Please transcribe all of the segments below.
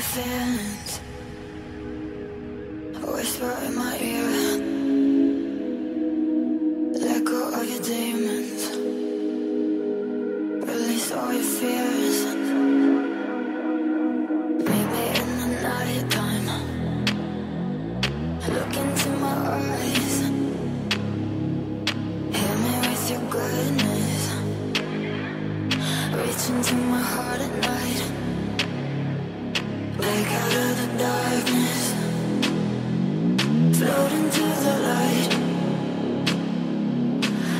my feelings, a whisper in my ear. Let go of your demons, release all your fears. Maybe in the night time, look into my eyes, hear me with your goodness, reach into my heart at night. Wake out of the darkness, float into the light.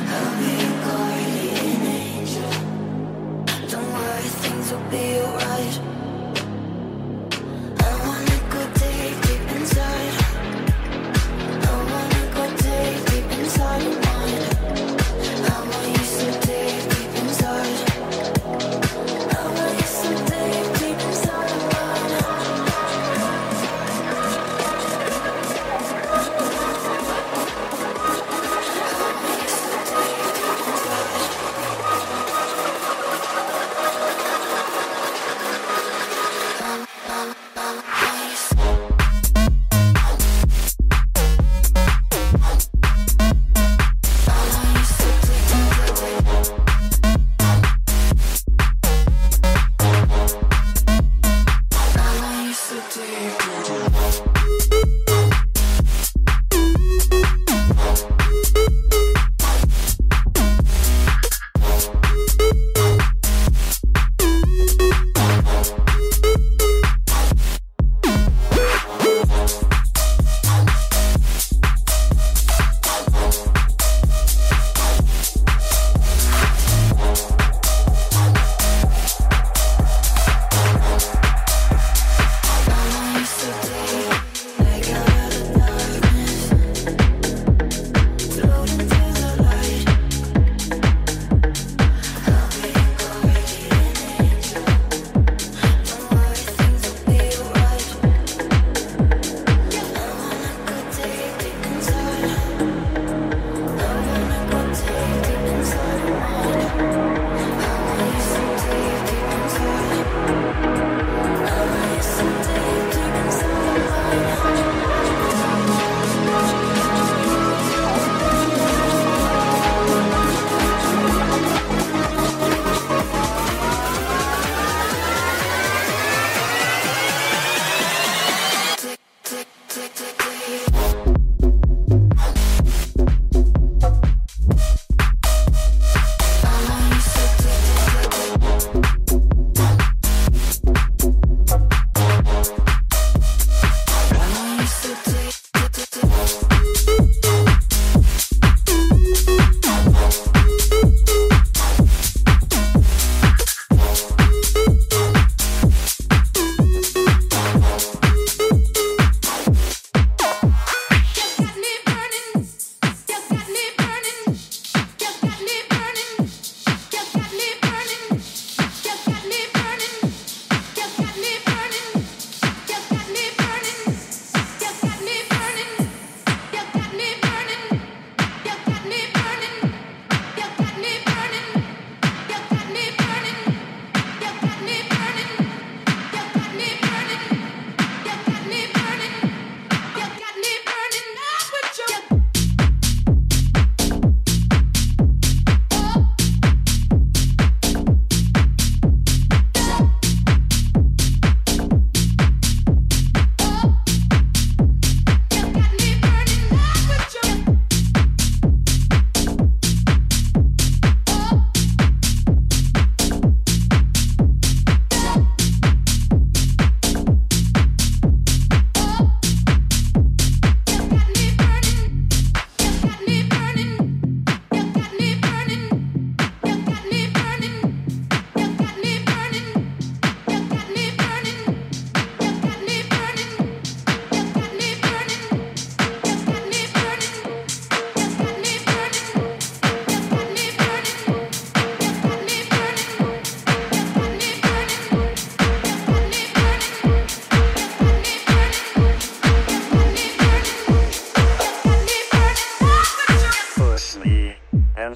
I'll be your guardian angel. Don't worry, things will be alright. I wanna go dig deep inside. I wanna go dig deep inside your mind. I want you so dig deep inside. I want you so dig deep inside your mind.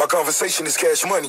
My conversation is cash money.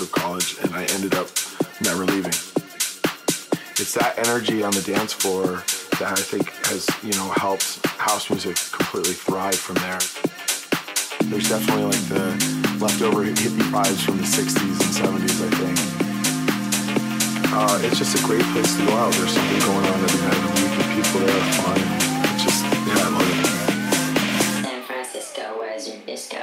Of college, and I ended up never leaving. It's that energy on the dance floor that I think has, helped house music completely thrive from there. There's definitely like the leftover hippie vibes from the 60s and 70s, I think. It's just a great place to go out. There's something going on every night of the week, and people there are fun. It's just, I love it. San Francisco, where's your disco?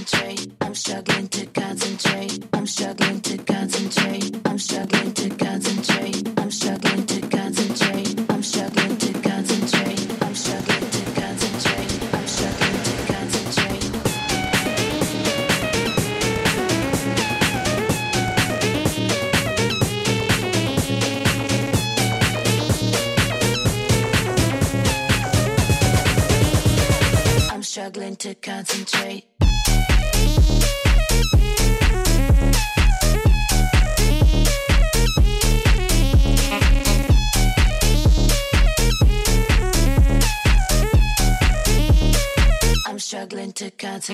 concentrate. I'm struggling to concentrate. I'm struggling to concentrate. I'm struggling to concentrate. I'm struggling to concentrate. I'm struggling to concentrate. I'm struggling to concentrate. I'm struggling to concentrate. I'm struggling to concentrate. Struggling to concentrate. I'm struggling to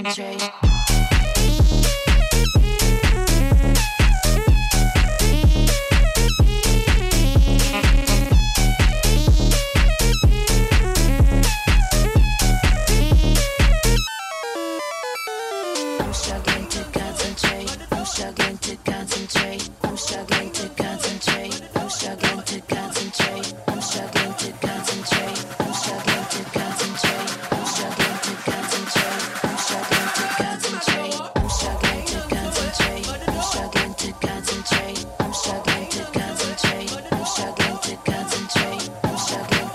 concentrate. I'm struggling to concentrate. I'm struggling to concentrate. I'm struggling to concentrate. I'm struggling to concentrate. I'm struggling to concentrate. I'm struggling to concentrate. I'm struggling to concentrate. I'm struggling to concentrate. I'm struggling to concentrate. I'm struggling to concentrate. I'm struggling to concentrate. I'm struggling to concentrate. I'm struggling to concentrate. I'm struggling to concentrate. I'm struggling to concentrate.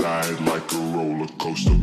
Side like a roller coaster.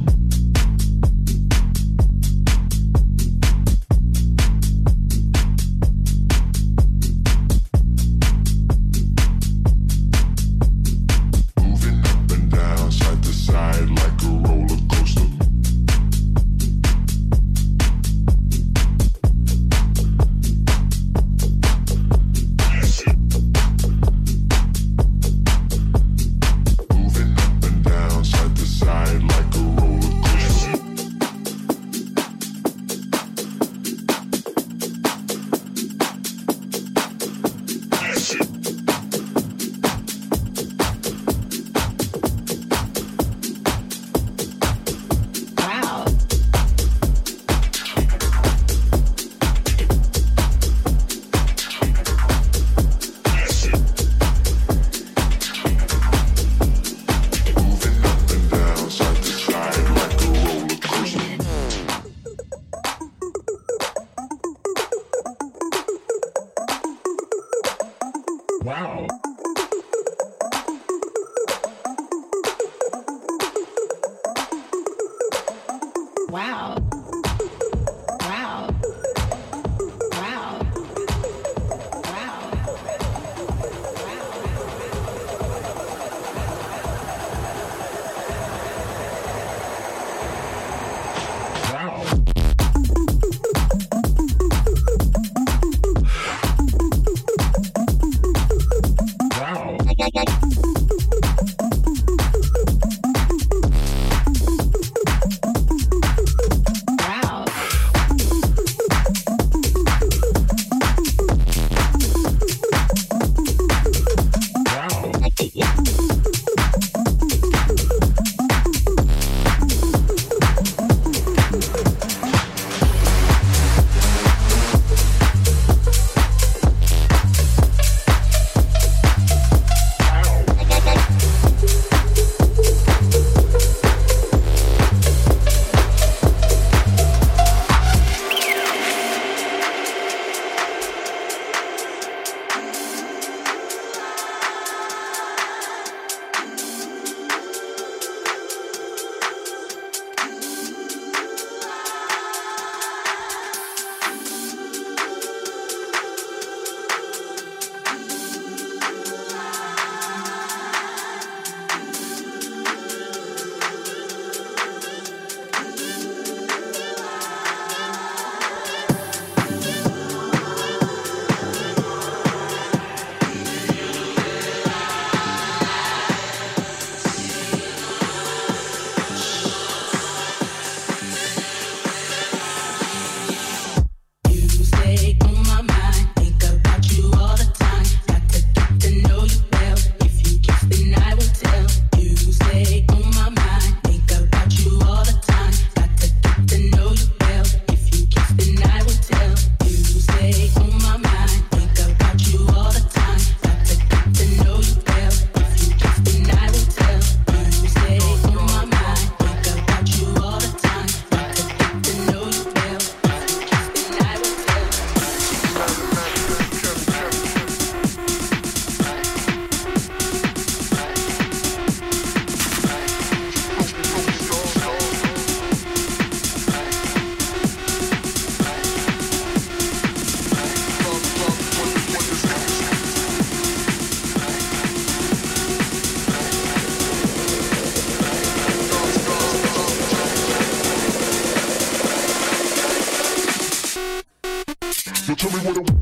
Tell me what I want.